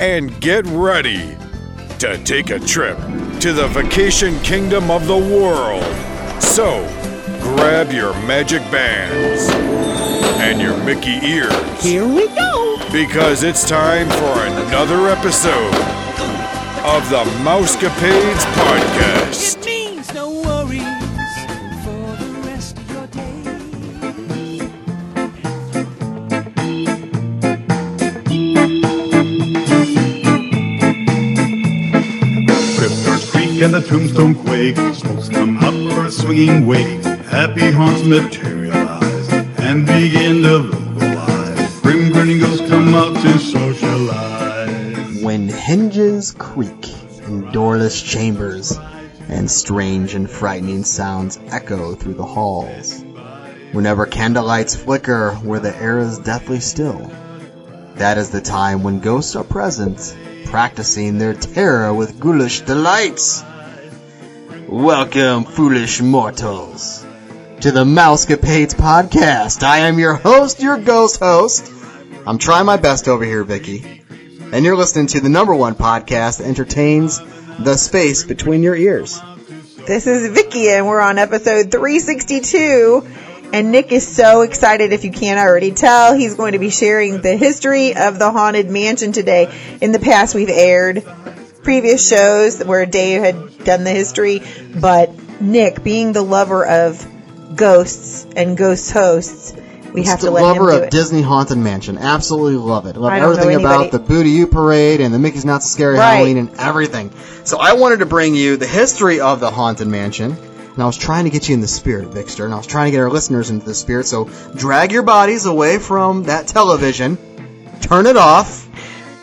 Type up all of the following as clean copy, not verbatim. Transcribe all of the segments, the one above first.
and get ready to take a trip to the vacation kingdom of the world. So, grab your magic bands and your Mickey ears. Here we go! Because it's time for another episode of the Mousecapades Podcast. It means no worries for the rest of your day. Cryptors creak and the tombstone quake. Smokes come up for a swinging wake. Happy haunts materialize and begin to vocalize. Grim grinning ghosts come out to socialize. When hinges creak in doorless chambers, and strange and frightening sounds echo through the halls. Whenever candlelights flicker where the air is deathly still, that is the time when ghosts are present, practicing their terror with ghoulish delights. Welcome, foolish mortals, to the Mousecapades Podcast. I am your host, your ghost host. I'm trying my best over here, Vicky. And you're listening to the number one podcast that entertains the space between your ears. This is Vicky, and we're on episode 362. And Nick is so excited, if you can't already tell. He's going to be sharing the history of the Haunted Mansion today. In the past, we've aired previous shows where Dave had done the history. But Nick, being the lover of ghosts and ghost hosts, We have to let him do it. Disney Haunted Mansion. Absolutely love it. Love everything about the Boo to You Parade and the Mickey's Not So Scary Halloween and everything. So I wanted to bring you the history of the Haunted Mansion. And I was trying to get you in the spirit, Vixter. And I was trying to get our listeners into the spirit. So drag your bodies away from that television. Turn it off.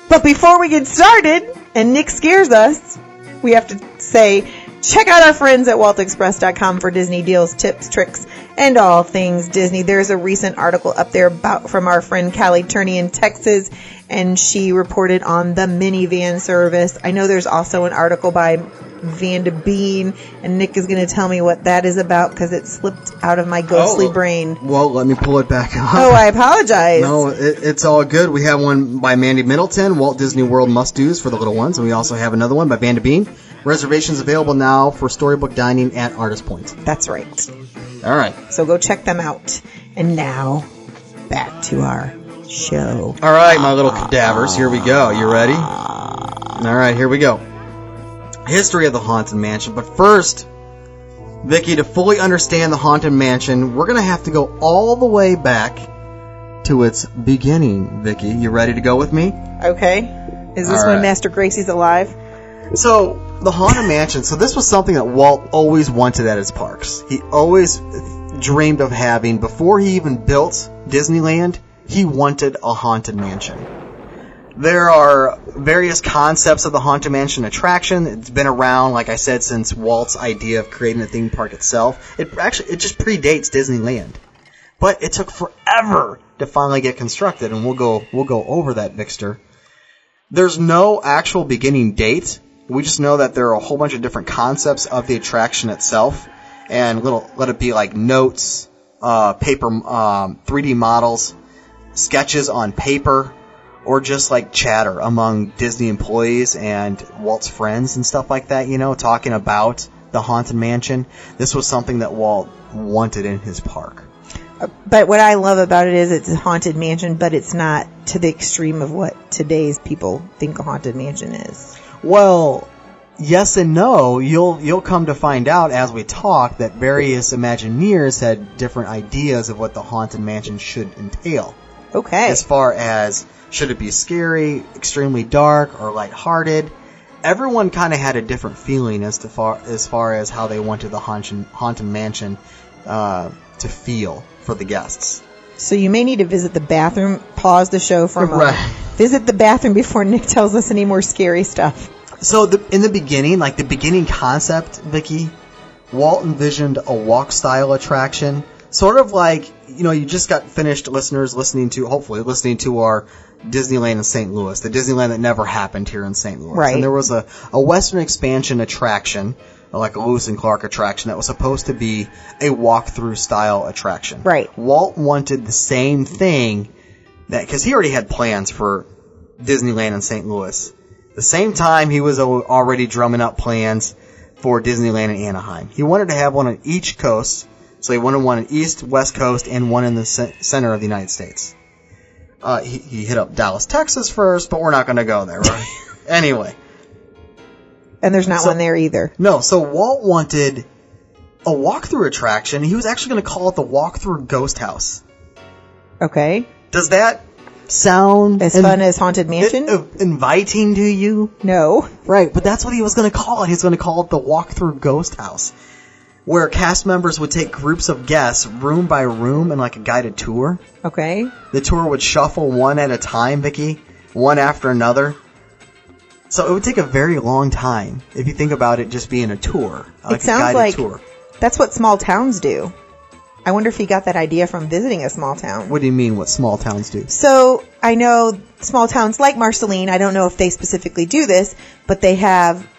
But before we get started, and Nick scares us, we have to say, check out our friends at WaltExpress.com for Disney deals, tips, tricks, and all things Disney. There's a recent article up there from our friend Callie Turney in Texas, and she reported on the minivan service. I know there's also an article by Vanda Bean, and Nick is going to tell me what that is about because it slipped out of my ghostly brain. Well, let me pull it back up. Oh, I apologize. No, it's all good. We have one by Mandy Middleton, Walt Disney World must-dos for the little ones, and we also have another one by Vanda Bean. Reservations available now for Storybook Dining at Artist Point. That's right. All right. So go check them out. And now, back to our show. All right, my little cadavers. Here we go. You ready? All right, here we go. History of the Haunted Mansion. But first, Vicky, to fully understand the Haunted Mansion, we're going to have to go all the way back to its beginning, Vicky. You ready to go with me? Okay. Is this when Master Gracie's alive? So the Haunted Mansion, so this was something that Walt always wanted at his parks. He always dreamed of having, before he even built Disneyland, he wanted a Haunted Mansion. There are various concepts of the Haunted Mansion attraction. It's been around, like I said, since Walt's idea of creating a theme park itself. It just predates Disneyland. But it took forever to finally get constructed, and we'll go over that, Vixter. There's no actual beginning date. We just know that there are a whole bunch of different concepts of the attraction itself, and let it be like notes, paper, 3D models, sketches on paper, or just like chatter among Disney employees and Walt's friends and stuff like that, you know, talking about the Haunted Mansion. This was something that Walt wanted in his park. But what I love about it is it's a haunted mansion, but it's not to the extreme of what today's people think a haunted mansion is. Well, yes and no. You'll come to find out as we talk that various Imagineers had different ideas of what the Haunted Mansion should entail. Okay. As far as should it be scary, extremely dark, or lighthearted, everyone kind of had a different feeling as far as how they wanted the Haunted Mansion to feel for the guests. So you may need to visit the bathroom, pause the show for a moment. visit the bathroom before Nick tells us any more scary stuff. So in the beginning, like the beginning concept, Vicky, Walt envisioned a walk-style attraction, sort of like, you know, you just got finished listening to our Disneyland in St. Louis, the Disneyland that never happened here in St. Louis. Right. And there was a Western expansion attraction, like a Lewis and Clark attraction, that was supposed to be a walk-through style attraction. Right. Walt wanted the same thing, because he already had plans for Disneyland in St. Louis. The same time he was already drumming up plans for Disneyland in Anaheim. He wanted to have one on each coast. So he wanted one in East, West Coast, and one in the center of the United States. He hit up Dallas, Texas first, but we're not going to go there, right? Anyway. And there's not one there either. No, so Walt wanted a walkthrough attraction. He was actually going to call it the Walkthrough Ghost House. Okay. Does that sound as fun as Haunted Mansion? Inviting to you? No. Right, but that's what he was going to call it. He was going to call it the Walkthrough Ghost House, where cast members would take groups of guests room by room and like a guided tour. Okay. The tour would shuffle one at a time, Vicky, one after another. So it would take a very long time if you think about it just being a tour. It sounds like that's what small towns do. I wonder if he got that idea from visiting a small town. What do you mean what small towns do? So I know small towns like Marceline, I don't know if they specifically do this, but they have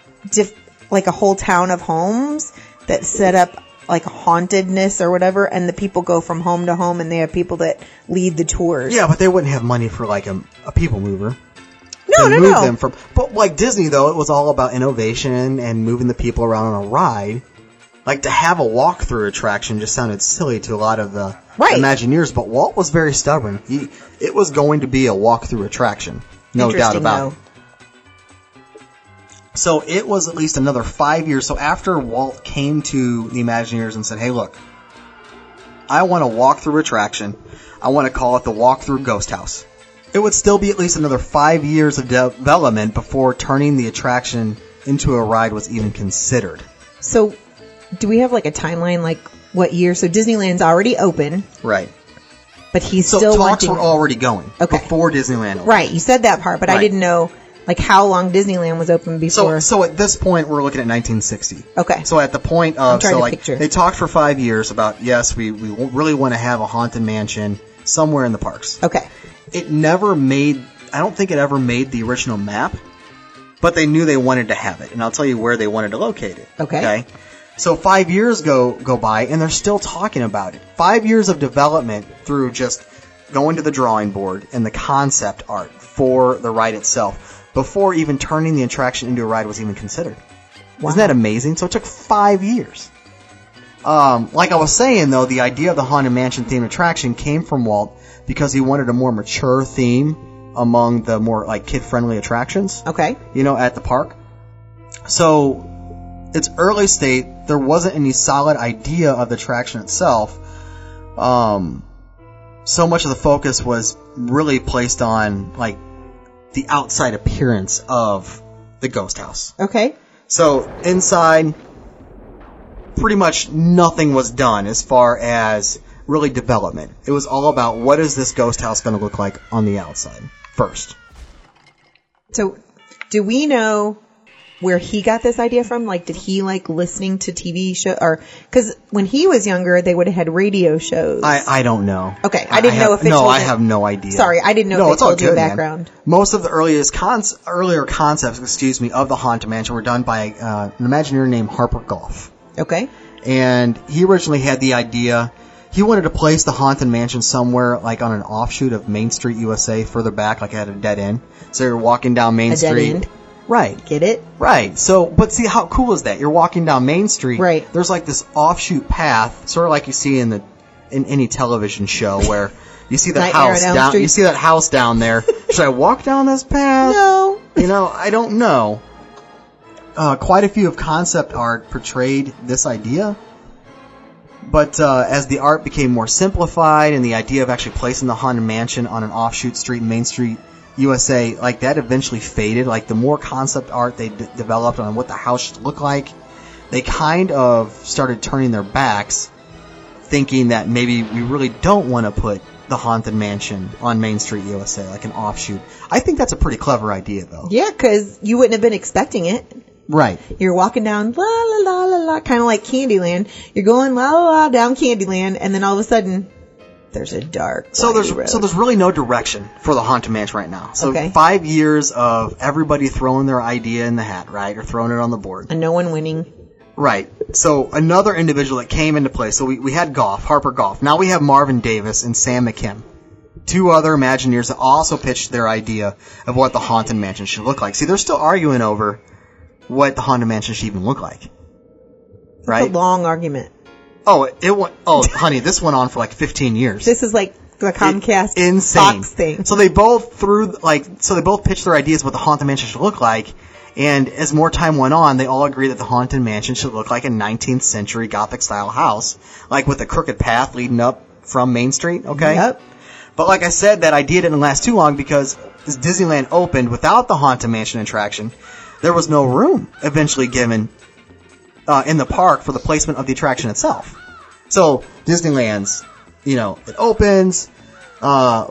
like a whole town of homes that set up like a hauntedness or whatever, and the people go from home to home, and they have people that lead the tours. Yeah, but they wouldn't have money for like a people mover. No. Them from, but like Disney, though, it was all about innovation and moving the people around on a ride. Like to have a walkthrough attraction just sounded silly to a lot of the Imagineers, but Walt was very stubborn. It was going to be a walkthrough attraction, no doubt about it. So it was at least another 5 years. So after Walt came to the Imagineers and said, hey, look, I want a walk-through attraction. I want to call it the Walk-Through Ghost House. It would still be at least another 5 years of development before turning the attraction into a ride was even considered. So do we have like a timeline, like what year? So Disneyland's already open. Right. But he's still talks were already going before Disneyland opened. Right. You said that part, but I didn't know like how long Disneyland was open before. So at this point, we're looking at 1960. Okay. So at the point of, they talked for 5 years about, yes, we really want to have a haunted mansion somewhere in the parks. Okay. It never made, I don't think it ever made the original map, but they knew they wanted to have it. And I'll tell you where they wanted to locate it. Okay. So 5 years go by, and they're still talking about it. 5 years of development through just going to the drawing board and the concept art for the ride itself, before even turning the attraction into a ride was even considered. Wow. Isn't that amazing? So it took 5 years. Like I was saying, though, the idea of the Haunted Mansion-themed attraction came from Walt because he wanted a more mature theme among the more like kid-friendly attractions. Okay. You know, at the park. So its early state, there wasn't any solid idea of the attraction itself. So much of the focus was really placed on like the outside appearance of the ghost house. Okay. So inside, pretty much nothing was done as far as really development. It was all about what is this ghost house going to look like on the outside first. So do we know where he got this idea from? Like, did he like listening to TV show? Or because when he was younger, they would have had radio shows. I don't know. Okay, I didn't know if no, I have no idea. Sorry, I didn't know. No, it's all good, background. Man. Most of the earlier concepts, of the Haunted Mansion were done by an Imagineer named Harper Goff. Okay, and he originally had the idea. He wanted to place the Haunted Mansion somewhere like on an offshoot of Main Street USA, further back, like at a dead end. So you're walking down Main Street. Dead end. Right. Get it? Right. So, but see, how cool is that? You're walking down Main Street. Right. There's like this offshoot path, sort of like you see in any television show where you see that house down. You see that house down there. Should I walk down this path? No. You know, I don't know. Quite a few of concept art portrayed this idea, but as the art became more simplified and the idea of actually placing the Haunted Mansion on an offshoot street, Main Street USA, like that eventually faded. Like the more concept art they developed on what the house should look like, they kind of started turning their backs, thinking that maybe we really don't want to put the Haunted Mansion on Main Street USA, like an offshoot. I think that's a pretty clever idea, though. Yeah, because you wouldn't have been expecting it. Right. You're walking down la la la la la, kind of like Candyland. You're going la la la down Candyland, and then all of a sudden, there's a dark. So there's really no direction for the Haunted Mansion right now. So 5 years of everybody throwing their idea in the hat, right, or throwing it on the board, and no one winning. Right. So another individual that came into play. So we had Goff, Harper Goff. Now we have Marvin Davis and Sam McKim, two other Imagineers that also pitched their idea of what the Haunted Mansion should look like. See, they're still arguing over what the Haunted Mansion should even look like. Right? It's a long argument. Oh, honey, this went on for like 15 years. This is like the Comcast Fox thing. So they both pitched their ideas of what the Haunted Mansion should look like. And as more time went on, they all agreed that the Haunted Mansion should look like a 19th century Gothic-style house, like with a crooked path leading up from Main Street, okay? Yep. But like I said, that idea didn't last too long because as Disneyland opened without the Haunted Mansion attraction, there was no room eventually given in the park for the placement of the attraction itself. So Disneyland's, it opens...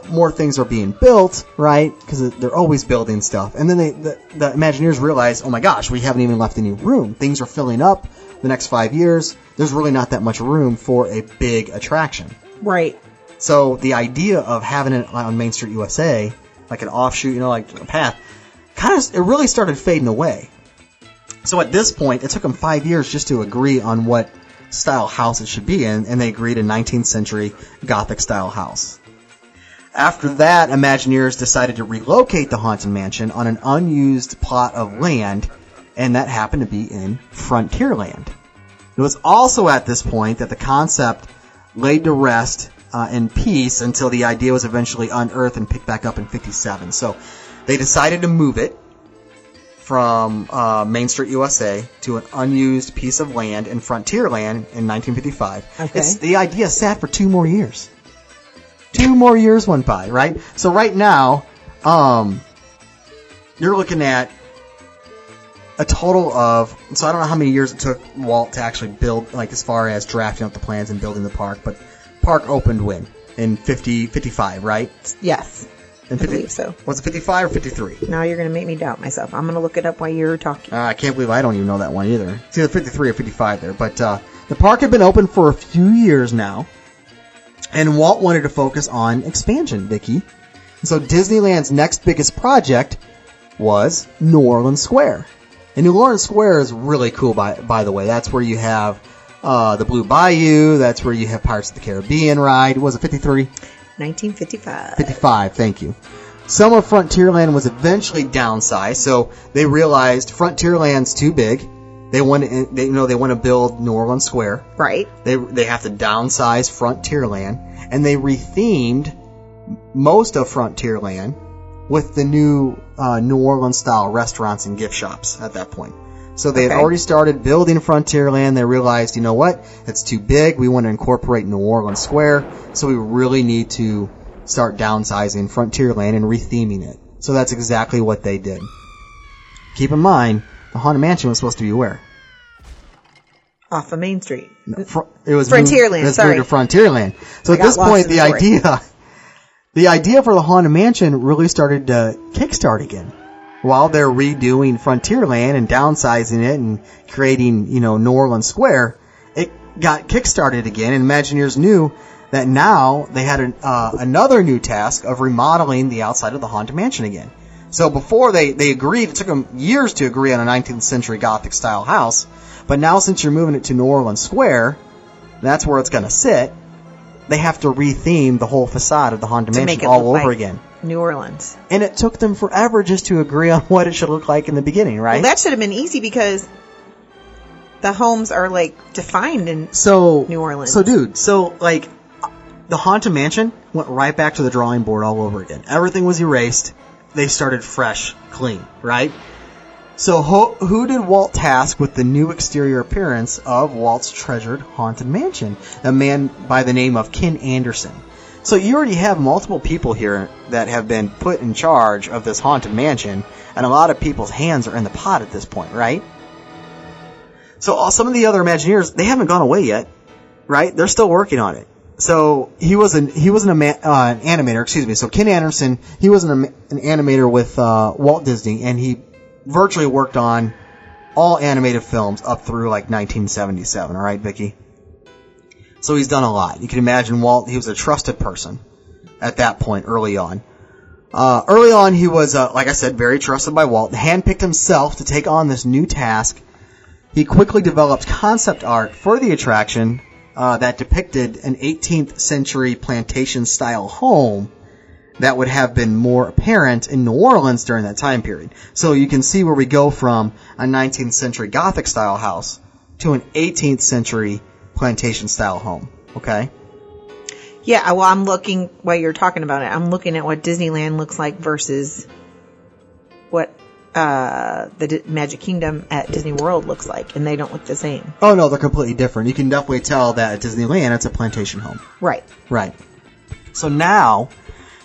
more things are being built, right? Because they're always building stuff. And then the Imagineers realize, oh my gosh, we haven't even left any room. Things are filling up the next 5 years. There's really not that much room for a big attraction. Right. So the idea of having it on Main Street USA, like an offshoot, like a path, it really started fading away. So at this point, it took them 5 years just to agree on what style house it should be in, and they agreed a 19th century Gothic style house. After that, Imagineers decided to relocate the Haunted Mansion on an unused plot of land, and that happened to be in Frontierland. It was also at this point that the concept laid to rest in peace until the idea was eventually unearthed and picked back up in 1957. So they decided to move it from Main Street USA to an unused piece of land in Frontierland in 1955. Okay. The idea sat for 2 more years. 2 more years went by, right? So right now, you're looking at a total of, so I don't know how many years it took Walt to actually build, like as far as drafting up the plans and building the park, but park opened when? In 55, right? Yes. I believe so. Was it 55 or 53? Now you're going to make me doubt myself. I'm going to look it up while you're talking. I can't believe I don't even know that one either. It's either 53 or 55 there, but the park had been open for a few years now. And Walt wanted to focus on expansion, Vicky. So Disneyland's next biggest project was New Orleans Square. And New Orleans Square is really cool, by the way. That's where you have the Blue Bayou. That's where you have Pirates of the Caribbean ride. Was it 53? 1955. 55, thank you. Some of Frontierland was eventually downsized, so they realized Frontierland's too big. They want to build New Orleans Square. Right. They have to downsize Frontierland, and they rethemed most of Frontierland with the new New Orleans style restaurants and gift shops at that point. So they had already started building Frontierland. They realized, you know what? It's too big. We want to incorporate New Orleans Square, so we really need to start downsizing Frontierland and retheming it. So that's exactly what they did. Keep in mind, the Haunted Mansion was supposed to be where? Off of Main Street. No, it was Frontierland. Moved, it was sorry. Moved to Frontierland. So I at this point, the idea for the Haunted Mansion really started to kickstart again. While they're redoing Frontierland and downsizing it and creating, New Orleans Square, it got kickstarted again. And Imagineers knew that now they had another new task of remodeling the outside of the Haunted Mansion again. So before they agreed, it took them years to agree on a 19th century Gothic style house. But now since you're moving it to New Orleans Square, that's where it's going to sit. They have to retheme the whole facade of the Haunted Mansion all over again. New Orleans. And it took them forever just to agree on what it should look like in the beginning, right? Well, that should have been easy because the homes are like defined in New Orleans. So the Haunted Mansion went right back to the drawing board all over again. Everything was erased. They started fresh, clean, right? So who did Walt task with the new exterior appearance of Walt's treasured Haunted Mansion? A man by the name of Ken Anderson. So you already have multiple people here that have been put in charge of this Haunted Mansion, and a lot of people's hands are in the pot at this point, right? So some of the other Imagineers, they haven't gone away yet, right? They're still working on it. So he wasn't an animator, excuse me. So Ken Anderson, he wasn't an animator with Walt Disney, and he virtually worked on all animated films up through like 1977. All right, Vicky. So he's done a lot. You can imagine Walt; he was a trusted person at that point early on. He was, like I said, very trusted by Walt. Handpicked himself to take on this new task. He quickly developed concept art for the attraction. That depicted an 18th century plantation-style home that would have been more apparent in New Orleans during that time period. So you can see where we go from a 19th century Gothic-style house to an 18th century plantation-style home. Okay? Yeah, well, I'm looking, while you're talking about it, I'm looking at what Disneyland looks like versus what the Magic Kingdom at Disney World looks like, and they don't look the same. Oh, no, they're completely different. You can definitely tell that at Disneyland, it's a plantation home. Right. Right. So now,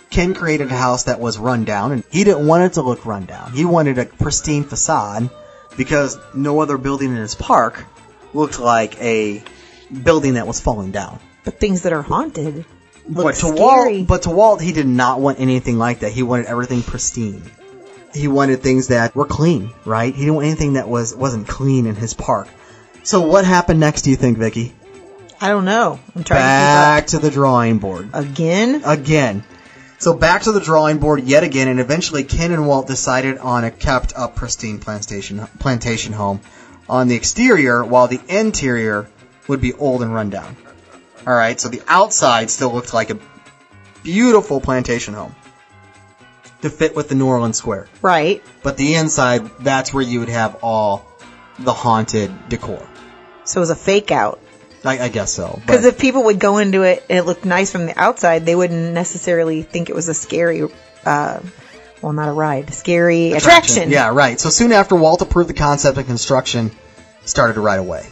Ken created a house that was run down, and he didn't want it to look run down. He wanted a pristine facade because no other building in his park looked like a building that was falling down. But things that are haunted look scary. But to Walt, he did not want anything like that. He wanted everything pristine. He wanted things that were clean, right? He didn't want anything that wasn't clean in his park. So what happened next, do you think, Vicky? I don't know. I'm trying to think. Back to the drawing board. Again. So back to the drawing board yet again, and eventually Ken and Walt decided on a kept-up pristine plantation home on the exterior, while the interior would be old and run down. All right, so the outside still looked like a beautiful plantation home to fit with the New Orleans Square. Right. But the inside, that's where you would have all the haunted decor. So it was a fake out. I guess so. Because if people would go into it and it looked nice from the outside, they wouldn't necessarily think it was a scary, not a ride, scary attraction. Yeah, right. So soon after, Walt approved the concept, and construction started right away.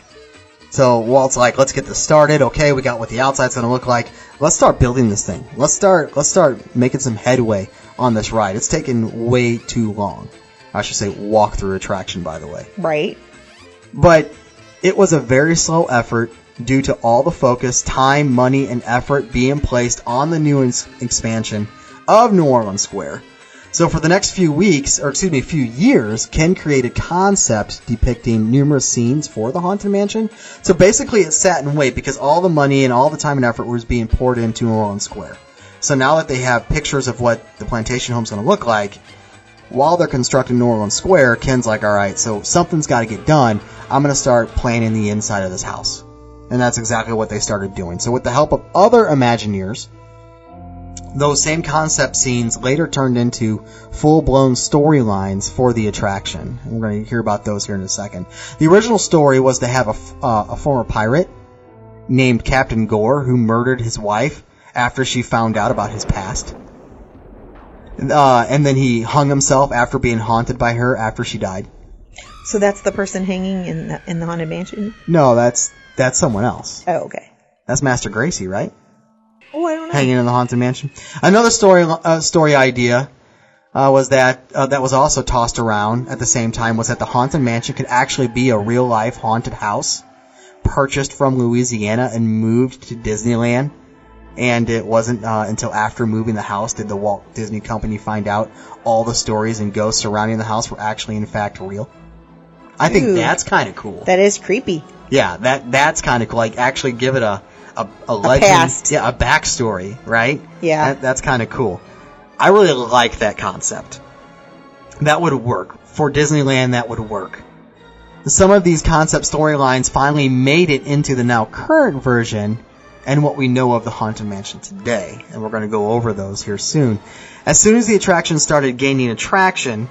So Walt's like, let's get this started. Okay, we got what the outside's going to look like. Let's start building this thing. Let's start making some headway on this ride. It's taken way too long. I should say walk-through attraction, by the way. Right. But it was a very slow effort due to all the focus, time, money, and effort being placed on the new expansion of New Orleans Square. So for the next few years, Ken created concepts depicting numerous scenes for the Haunted Mansion. So basically it sat in wait because all the money and all the time and effort was being poured into New Orleans Square. So now that they have pictures of what the plantation home's going to look like, while they're constructing New Orleans Square, Ken's like, all right, so something's got to get done. I'm going to start planning the inside of this house. And that's exactly what they started doing. So with the help of other Imagineers, those same concept scenes later turned into full-blown storylines for the attraction. And we're going to hear about those here in a second. The original story was to have a former pirate named Captain Gore who murdered his wife after she found out about his past. And then he hung himself after being haunted by her after she died. So that's the person hanging in the Haunted Mansion? No, that's someone else. Oh, okay. That's Master Gracie, right? Oh, I don't know. Hanging in the Haunted Mansion. Another story idea was that was also tossed around at the same time was that the Haunted Mansion could actually be a real-life haunted house purchased from Louisiana and moved to Disneyland. And it wasn't until after moving the house did the Walt Disney Company find out all the stories and ghosts surrounding the house were actually, in fact, real. I think that's kind of cool. That is creepy. Yeah, that's kind of cool. Like, actually give it a legend. Past. Yeah, a backstory, right? Yeah. That's kind of cool. I really like that concept. That would work. For Disneyland, that would work. Some of these concept storylines finally made it into the now current version and what we know of the Haunted Mansion today. And we're going to go over those here soon. As soon as the attraction started gaining traction,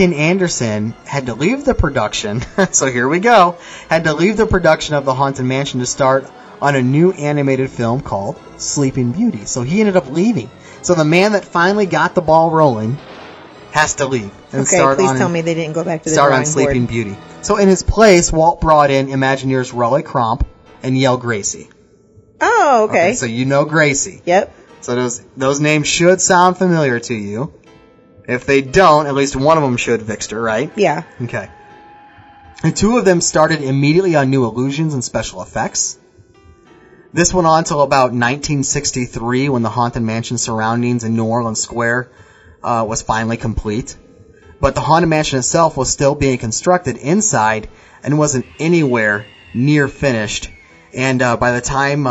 Ken Anderson had to leave the production, so here we go, had to leave the production of the Haunted Mansion to start on a new animated film called Sleeping Beauty. So he ended up leaving. So the man that finally got the ball rolling has to leave. And okay, please tell me they didn't go back to the drawing board. Start on Sleeping Beauty. So in his place, Walt brought in Imagineers Rolly Crump and Yale Gracie. Oh, okay. So you know Gracie. Yep. So those names should sound familiar to you. If they don't, at least one of them should, Vixter, right? Yeah. Okay. The two of them started immediately on new illusions and special effects. This went on till about 1963 when the Haunted Mansion surroundings in New Orleans Square was finally complete. But the Haunted Mansion itself was still being constructed inside and wasn't anywhere near finished. And by this time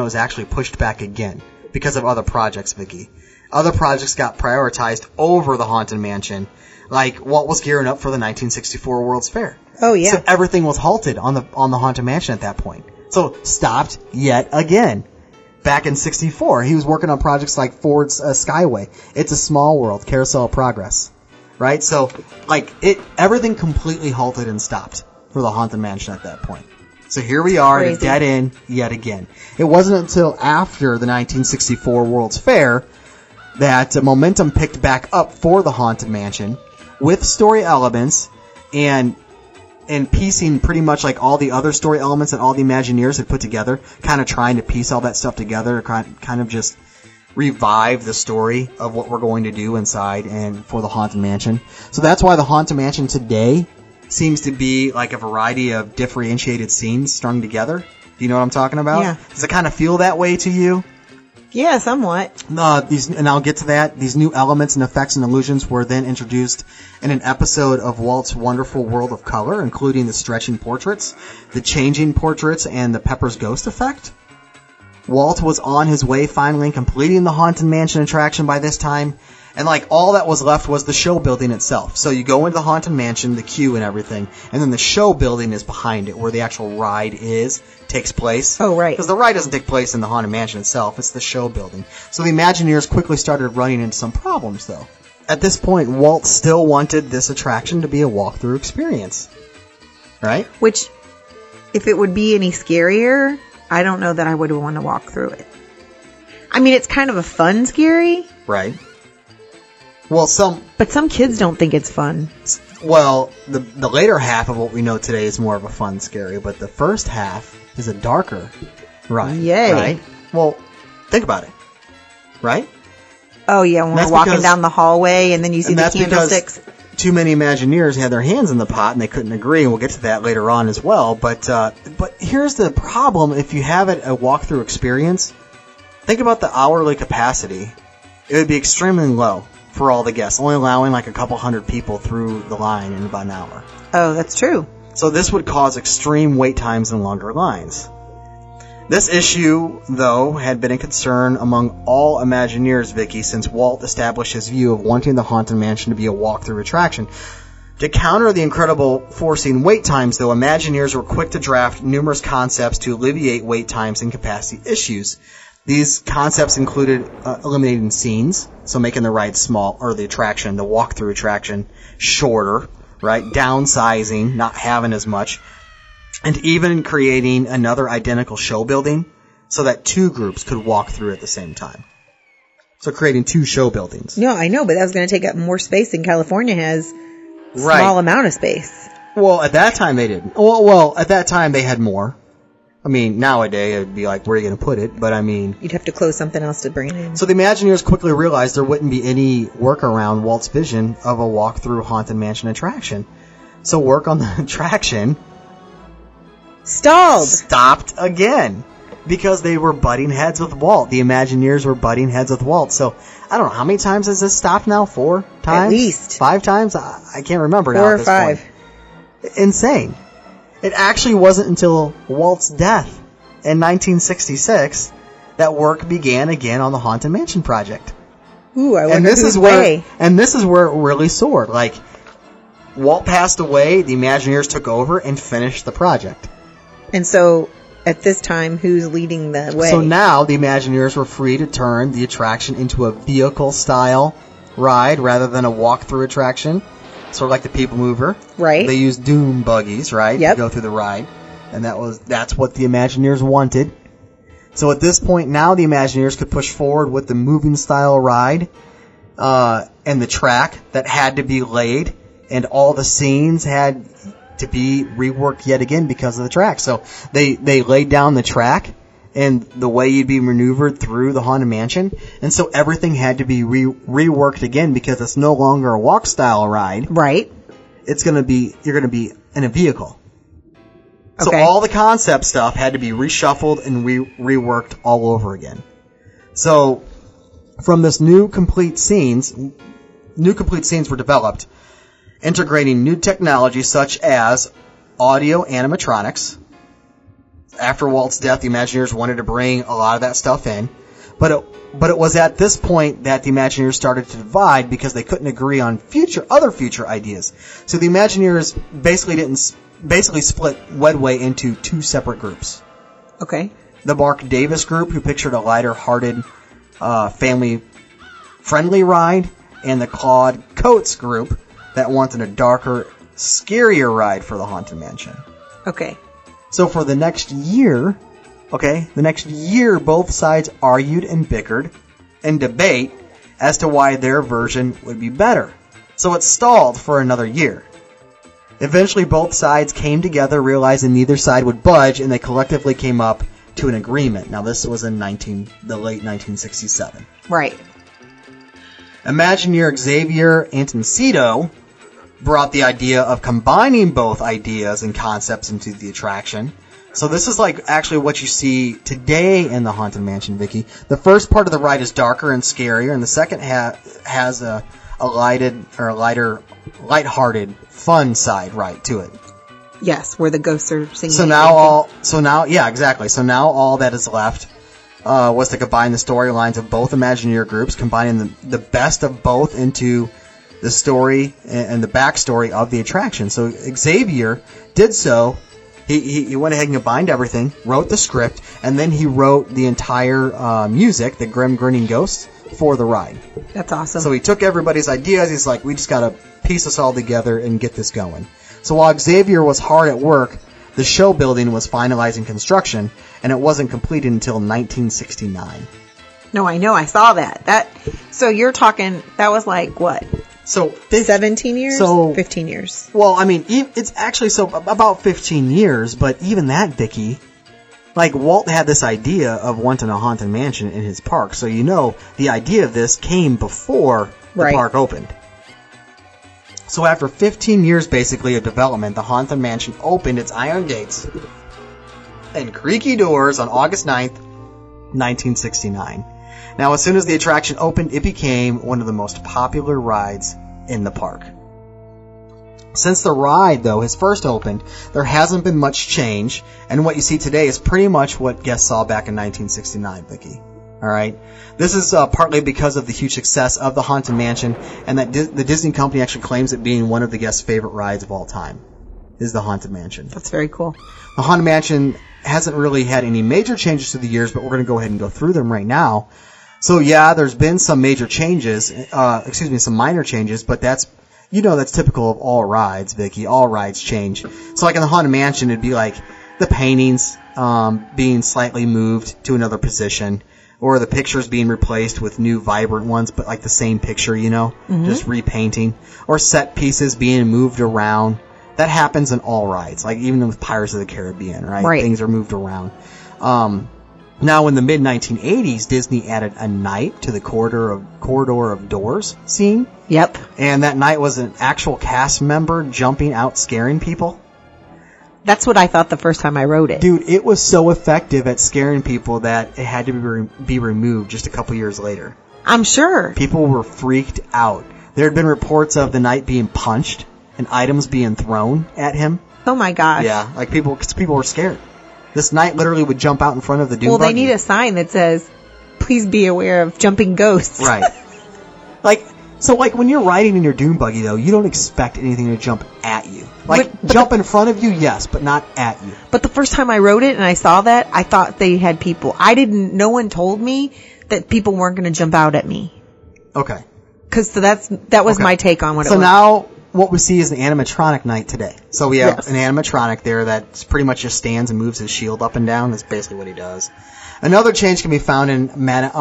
it was actually pushed back again because of other projects, Vicky. Other projects got prioritized over the Haunted Mansion, like what was gearing up for the 1964 World's Fair. Oh, yeah. So everything was halted on the Haunted Mansion at that point. So stopped yet again. Back in 64, he was working on projects like Ford's Skyway, It's a Small World, Carousel of Progress, right? So, everything completely halted and stopped for the Haunted Mansion at that point. So here we are at a dead end yet again. It wasn't until after the 1964 World's Fair that momentum picked back up for the Haunted Mansion with story elements and piecing pretty much like all the other story elements that all the Imagineers had put together, kind of trying to piece all that stuff together, kind of just revive the story of what we're going to do inside and for the Haunted Mansion. So that's why the Haunted Mansion today seems to be like a variety of differentiated scenes strung together. Do you know what I'm talking about? Yeah. Does it kind of feel that way to you? Yeah, somewhat. And I'll get to that. These new elements and effects and illusions were then introduced in an episode of Walt's Wonderful World of Color, including the stretching portraits, the changing portraits, and the Pepper's Ghost effect. Walt was on his way finally completing the Haunted Mansion attraction by this time, and all that was left was the show building itself. So you go into the Haunted Mansion, the queue and everything, and then the show building is behind it, where the actual ride takes place. Oh, right. Because the ride doesn't take place in the Haunted Mansion itself, it's the show building. So the Imagineers quickly started running into some problems, though. At this point, Walt still wanted this attraction to be a walkthrough experience, right? Which, if it would be any scarier, I don't know that I would want to walk through it. I mean, it's kind of a fun scary. Right. Well, some kids don't think it's fun. Well, the later half of what we know today is more of a fun scary, but the first half is a darker ride. Yay. Right? Well, think about it. Right? Oh, yeah, when we're walking down the hallway and then you see the candlesticks. Too many Imagineers had their hands in the pot and they couldn't agree, and we'll get to that later on as well. But here's the problem. If you have it a walkthrough experience, think about the hourly capacity. It would be extremely low for all the guests, only allowing a couple hundred people through the line in about an hour. Oh, that's true. So this would cause extreme wait times and longer lines. This issue, though, had been a concern among all Imagineers, Vicky, since Walt established his view of wanting the Haunted Mansion to be a walk-through attraction. To counter the incredible forcing wait times, though, Imagineers were quick to draft numerous concepts to alleviate wait times and capacity issues. These concepts included eliminating scenes, so making the ride small, or the walk-through attraction, shorter, right? Downsizing, not having as much, and even creating another identical show building so that two groups could walk through at the same time. So creating two show buildings. No, I know, but that was going to take up more space than California has. Right. Small amount of space. Well, at that time they didn't. Well, at that time they had more. I mean, nowadays, it would be where are you going to put it? But, I mean... You'd have to close something else to bring it in. So the Imagineers quickly realized there wouldn't be any workaround Walt's vision of a walk-through Haunted Mansion attraction. So work on the attraction... Stopped again. Because they were butting heads with Walt. The Imagineers were butting heads with Walt. So, I don't know, how many times has this stopped now? 4 times? At least. 5 times? I can't remember now at this point. 4 or 5. Insane. It actually wasn't until Walt's death in 1966 that work began again on the Haunted Mansion project. Ooh, I wonder whose way. And this is where it really soared. Walt passed away, the Imagineers took over and finished the project. And so, at this time, who's leading the way? So now, the Imagineers were free to turn the attraction into a vehicle-style ride rather than a walk-through attraction. Sort of like the People Mover. Right. They used Doom buggies, right? Yep. To go through the ride. And that's what the Imagineers wanted. So at this point now, the Imagineers could push forward with the moving style ride, and the track that had to be laid, and all the scenes had to be reworked yet again because of the track. So they laid down the track and the way you'd be maneuvered through the Haunted Mansion. And so everything had to be reworked again because it's no longer a walk-style ride. Right. you're going to be in a vehicle. Okay. So all the concept stuff had to be reshuffled and reworked all over again. So from this new complete scenes were developed, integrating new technology such as audio animatronics. After Walt's death, the Imagineers wanted to bring a lot of that stuff in, but it was at this point that the Imagineers started to divide because they couldn't agree on other future ideas. So the Imagineers basically split Wedway into two separate groups. Okay. The Mark Davis group, who pictured a lighter-hearted, family-friendly ride, and the Claude Coates group that wanted a darker, scarier ride for the Haunted Mansion. Okay. So for the next year, both sides argued and bickered and debate as to why their version would be better. So it stalled for another year. Eventually, both sides came together, realizing neither side would budge, and they collectively came up to an agreement. Now, this was in the late 1967. Right. Imagineer Xavier Atencio brought the idea of combining both ideas and concepts into the attraction. So this is like actually what you see today in the Haunted Mansion, Vicky. The first part of the ride is darker and scarier, and the second has a lighter, lighthearted, fun side right to it. Yes, where the ghosts are singing. So now all that is left was to combine the storylines of both Imagineer groups, combining the best of both into the story and the backstory of the attraction. So Xavier did so. He went ahead and combined everything, wrote the script, and then he wrote the entire music, the Grim Grinning Ghosts, for the ride. That's awesome. So he took everybody's ideas. He's like, we just got to piece this all together and get this going. So while Xavier was hard at work, the show building was finalizing construction, and it wasn't completed until 1969. No, I know. I saw that. So you're talking, that was like what? So 17 years? So 15 years. Well, I mean, it's actually about 15 years, but even that, Vicky, like Walt had this idea of wanting a haunted mansion in his park. So, the idea of this came before the park opened. So after 15 years, basically, of development, the Haunted Mansion opened its iron gates and creaky doors on August 9th, 1969. Now, as soon as the attraction opened, it became one of the most popular rides in the park. Since the ride, though, has first opened, there hasn't been much change, and what you see today is pretty much what guests saw back in 1969, Vicky. All right? This is partly because of the huge success of the Haunted Mansion, and that the Disney company actually claims it being one of the guests' favorite rides of all time, is the Haunted Mansion. That's very cool. The Haunted Mansion hasn't really had any major changes through the years, but we're going to go ahead and go through them right now. So, yeah, there's been some some minor changes, but that's typical of all rides, Vicky. All rides change. So, like in the Haunted Mansion, it'd be like the paintings being slightly moved to another position, or the pictures being replaced with new vibrant ones, but like the same picture, mm-hmm. just repainting, or set pieces being moved around. That happens in all rides, like even with Pirates of the Caribbean, right? Things are moved around. Now, in the mid-1980s, Disney added a night to the corridor of doors scene. Yep. And that night was an actual cast member jumping out, scaring people. That's what I thought the first time I rode it. Dude, it was so effective at scaring people that it had to be removed just a couple years later. I'm sure. People were freaked out. There had been reports of the Knight being punched and items being thrown at him. Oh, my gosh. Yeah, like people were scared. This Knight literally would jump out in front of the Doom buggy. Well, they need a sign that says, please be aware of jumping ghosts. Right. So when you're riding in your Doom buggy, though, you don't expect anything to jump at you. Jump in front of you, yes, but not at you. But the first time I rode it and I saw that, I thought they had people. No one told me that people weren't going to jump out at me. Okay. Because that was my take on what it was. So now what we see is an animatronic Knight today. So we have an animatronic there that pretty much just stands and moves his shield up and down. That's basically what he does. Another change can be found in Madame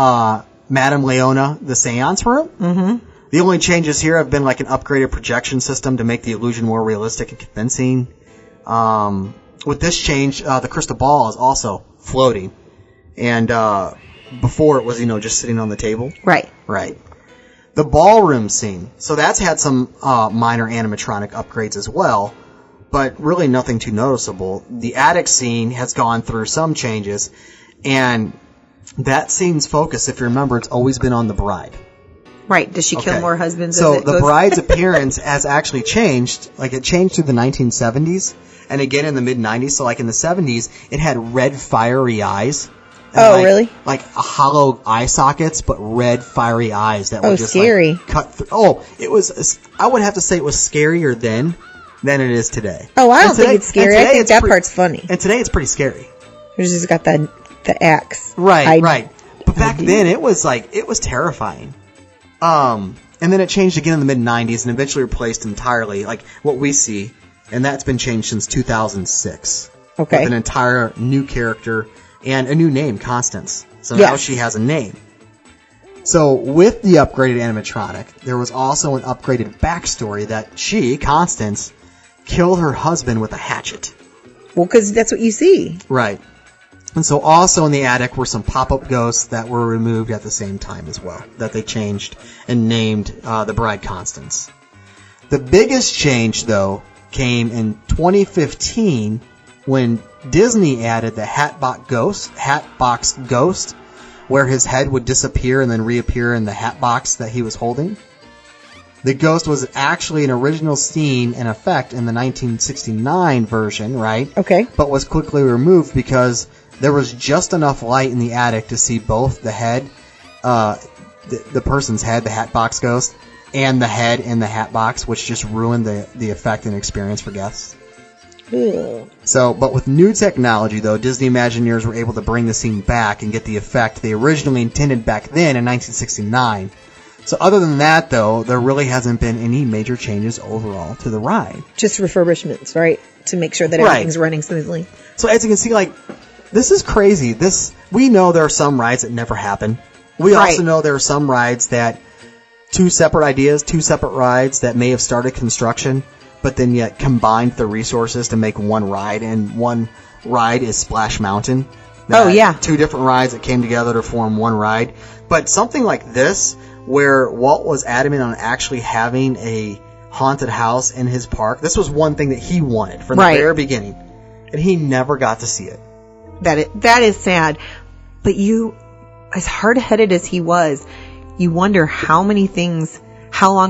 Leota, the seance room. Mm-hmm. The only changes here have been like an upgraded projection system to make the illusion more realistic and convincing. With this change, the crystal ball is also floating. And before it was, just sitting on the table. Right. The ballroom scene. So that's had some minor animatronic upgrades as well, but really nothing too noticeable. The attic scene has gone through some changes, and that scene's focus, if you remember, it's always been on the bride. Right. Does she kill more husbands? So the bride's appearance has actually changed. Like, it changed through the 1970s, and again in the mid-90s. So, like, in the 70s, it had red fiery eyes. Oh, like, really? Like hollow eye sockets, but red fiery eyes that were just scary. Like, cut through. Oh, it was. I would have to say it was scarier then than it is today. Oh, I don't think it's scary. I think that part's funny. And today it's pretty scary. It's just got the axe. Right. But back then it was terrifying. And then it changed again in the mid 90s and eventually replaced entirely, like what we see, and that's been changed since 2006. Okay. With an entire new character. And a new name, Constance. So now she has a name. So with the upgraded animatronic, there was also an upgraded backstory that she, Constance, killed her husband with a hatchet. Well, because that's what you see. Right. And so also in the attic were some pop-up ghosts that were removed at the same time as well, that they changed and named the bride Constance. The biggest change, though, came in 2015 when Disney added the Hatbox Ghost, where his head would disappear and then reappear in the hatbox that he was holding. The ghost was actually an original scene and effect in the 1969 version, right? Okay. But was quickly removed because there was just enough light in the attic to see both the head, the person's head, the Hatbox Ghost, and the head in the hatbox, which just ruined the effect and experience for guests. So, but with new technology, though, Disney Imagineers were able to bring the scene back and get the effect they originally intended back then in 1969. So other than that, though, there really hasn't been any major changes overall to the ride. Just refurbishments, right? To make sure that everything's running smoothly. So as you can see, like, this is crazy. We know there are some rides that never happen. We also know there are some rides that two separate rides that may have started construction, but then yet combined the resources to make one ride, and one ride is Splash Mountain. Two different rides that came together to form one ride. But something like this, where Walt was adamant on actually having a haunted house in his park, this was one thing that he wanted from the very beginning, and he never got to see it. That is sad. But you, as hard-headed as he was, you wonder how long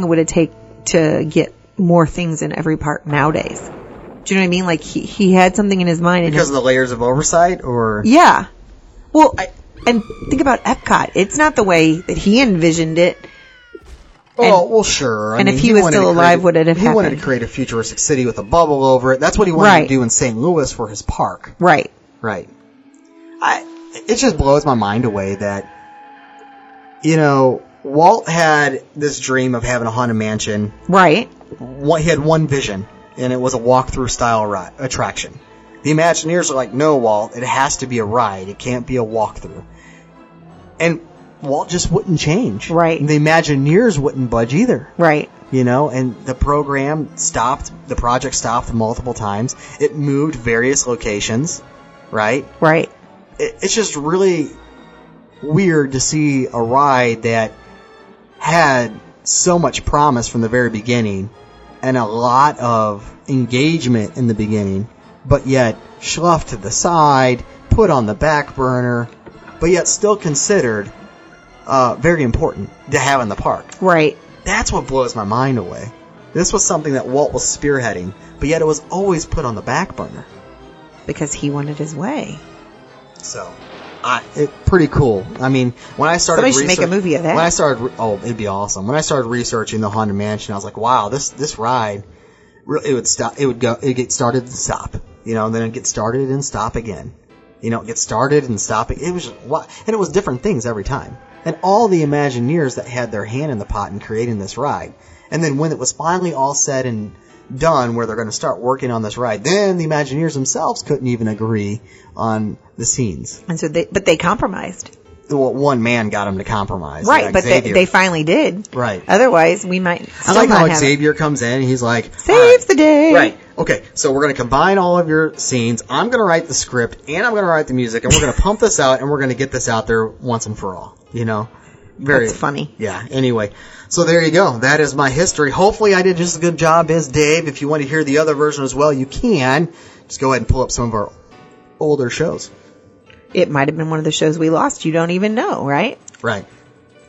it would take to get more things in every park nowadays. Do you know what I mean? Like, he had something in his mind. Because of the layers of oversight, or? Yeah. Well, and think about Epcot. It's not the way that he envisioned it. Oh, well, sure. I mean, if he was still alive, would it have happened? He wanted to create a futuristic city with a bubble over it. That's what he wanted to do in St. Louis for his park. Right. It just blows my mind away that, you know, Walt had this dream of having a haunted mansion. Right. He had one vision, and it was a walk-through style ride, attraction. The Imagineers are like, no, Walt, it has to be a ride. It can't be a walk-through. And Walt just wouldn't change. Right. And the Imagineers wouldn't budge either. Right. You know, and the program stopped. The project stopped multiple times. It moved various locations. Right? Right. It's just really weird to see a ride that had so much promise from the very beginning and a lot of engagement in the beginning, but yet schluffed to the side, put on the back burner, but yet still considered very important to have in the park. Right. That's what blows my mind away. This was something that Walt was spearheading, but yet it was always put on the back burner. Because he wanted his way. So, pretty cool. I mean, when I started make a movie of that. When I started, it'd be awesome. When I started researching the Haunted Mansion, I was like, wow, this ride, it would stop. It would go. It get started and stop. You know, and then it get started and stop again. You know, get started and stop. It was just, and it was different things every time. And all the Imagineers that had their hand in the pot in creating this ride, and then when it was finally all said and done, where they're going to start working on this ride, then the Imagineers themselves couldn't even agree on the scenes, and so they compromised. Well, one man got them to compromise, right? Like, but they finally did, right? Otherwise, we might. I like how Xavier comes in and he's like, "Save the day!" Right? Okay, so we're going to combine all of your scenes. I'm going to write the script and I'm going to write the music, and we're going to pump this out and we're going to get this out there once and for all. You know, Very that's funny. Yeah. Anyway, so there you go. That is my history. Hopefully I did just as good a job as Dave. If you want to hear the other version as well, you can. Just go ahead and pull up some of our older shows. It might have been one of the shows we lost. You don't even know, right? Right.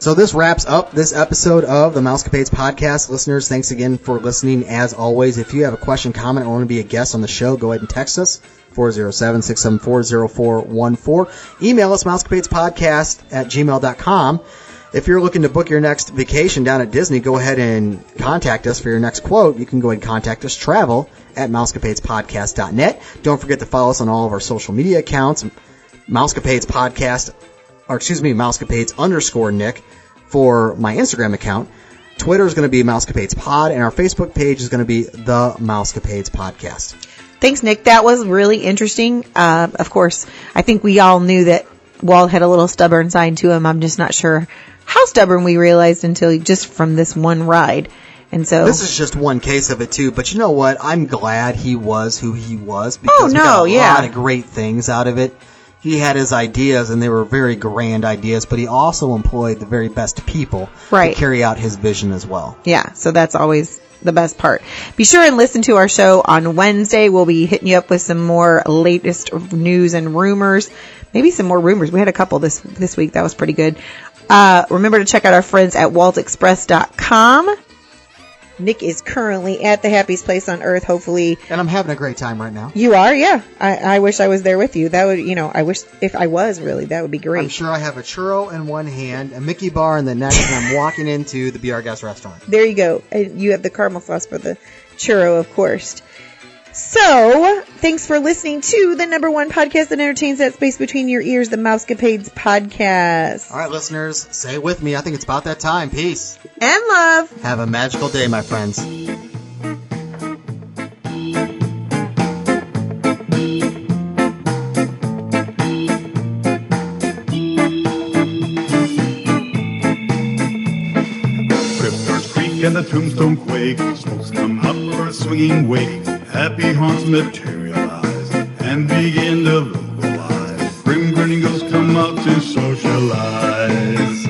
So this wraps up this episode of the Mousecapades Podcast. Listeners, thanks again for listening. As always, if you have a question, comment, or want to be a guest on the show, go ahead and text us, 407-674-0414. Email us, mousecapadespodcast@gmail.com. If you're looking to book your next vacation down at Disney, go ahead and contact us for your next quote. You can go ahead and contact us, travel@mousecapadespodcast.net. Don't forget to follow us on all of our social media accounts, Mousecapades_Nick for my Instagram account. Twitter is going to be Mousecapades Pod, and our Facebook page is going to be The Mousecapades Podcast. Thanks, Nick. That was really interesting. Of course, I think we all knew that Walt had a little stubborn side to him. I'm just not sure how stubborn we realized until just from this one ride. And so this is just one case of it too, but you know what? I'm glad he was who he was because we got a lot of great things out of it. He had his ideas, and they were very grand ideas, but he also employed the very best people to carry out his vision as well. Yeah, so that's always the best part. Be sure and listen to our show on Wednesday. We'll be hitting you up with some more latest news and rumors. Maybe some more rumors. We had a couple this week. That was pretty good. Remember to check out our friends at WaltExpress.com. Nick is currently at the happiest place on earth, hopefully. And I'm having a great time right now. You are, yeah. I wish I was there with you. That would, I wish if I was really, that would be great. I'm sure I have a churro in one hand, a Mickey bar in the next, and I'm walking into the Be Our Guest restaurant. There you go. And you have the caramel sauce for the churro, of course. So, thanks for listening to the #1 podcast that entertains that space between your ears, the Mousecapades Podcast. All right, listeners, stay with me. I think it's about that time. Peace. And love. Have a magical day, my friends. Cryptors creak and the tombstone quake. Smokes come up for a swinging wake. Happy haunts materialize and begin to vocalize. Grim grinning ghosts come out to socialize.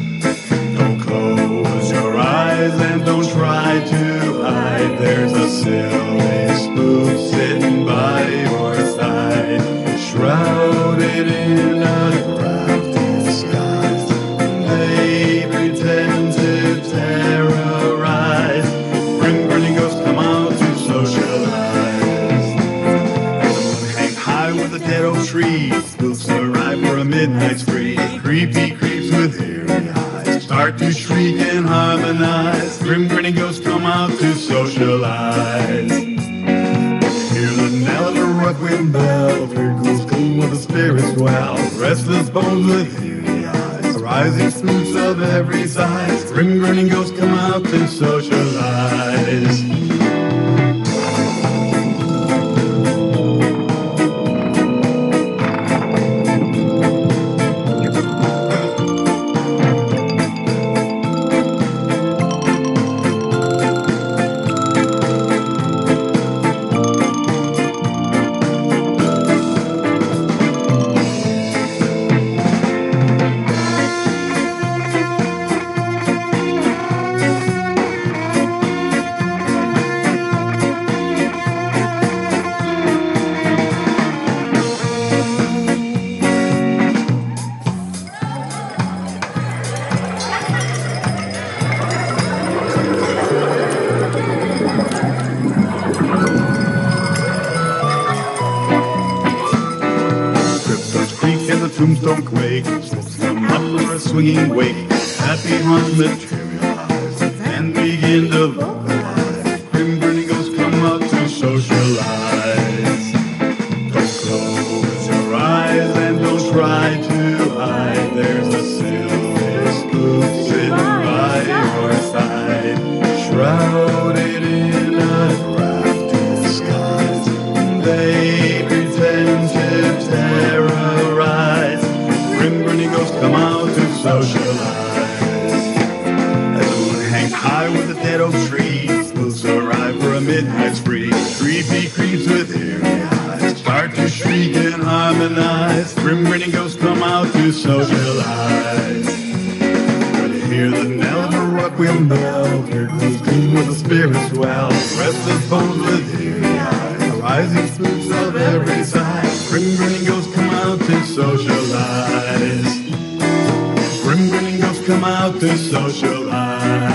Don't close your eyes and don't try to hide. There's a silly spook sitting by your side, shrouded in a craft disguise. They pretend to terrorize. Grim grinning ghosts come out to socialize. Spooks arrive for a midnight spree. Creepy creeps with hairy eyes start to shriek and harmonize. Grim grinning ghosts come out to socialize. Hear the knell of a rough wind bell. Fear goes cold where the spirits dwell. Restless bones with hairy eyes, rising spooks of every size. Grim grinning ghosts come out to socialize. Swinging wake, happy haunts materialize and begin to vocalize. Grim grinning ghosts come out to socialize. Don't close your eyes and don't try to hide. There's a silver spook sitting by your side, shrouded in a craft disguise. They pretend to terrorize. Grim grinning ghosts come out. Socialize. As the moon hangs high with the dead oak tree, spooks arrive for a midnight spree. Creepy creeps with eerie eyes start to shriek and harmonize. Grim grinning ghosts come out to socialize. fear that now the rock will melt. Here comes clean with the spirit's well. Restless bones with eerie eyes, arising spooks of every size. Grim grinning ghosts come out to socialize. Grim grinning ghosts come out to socialize.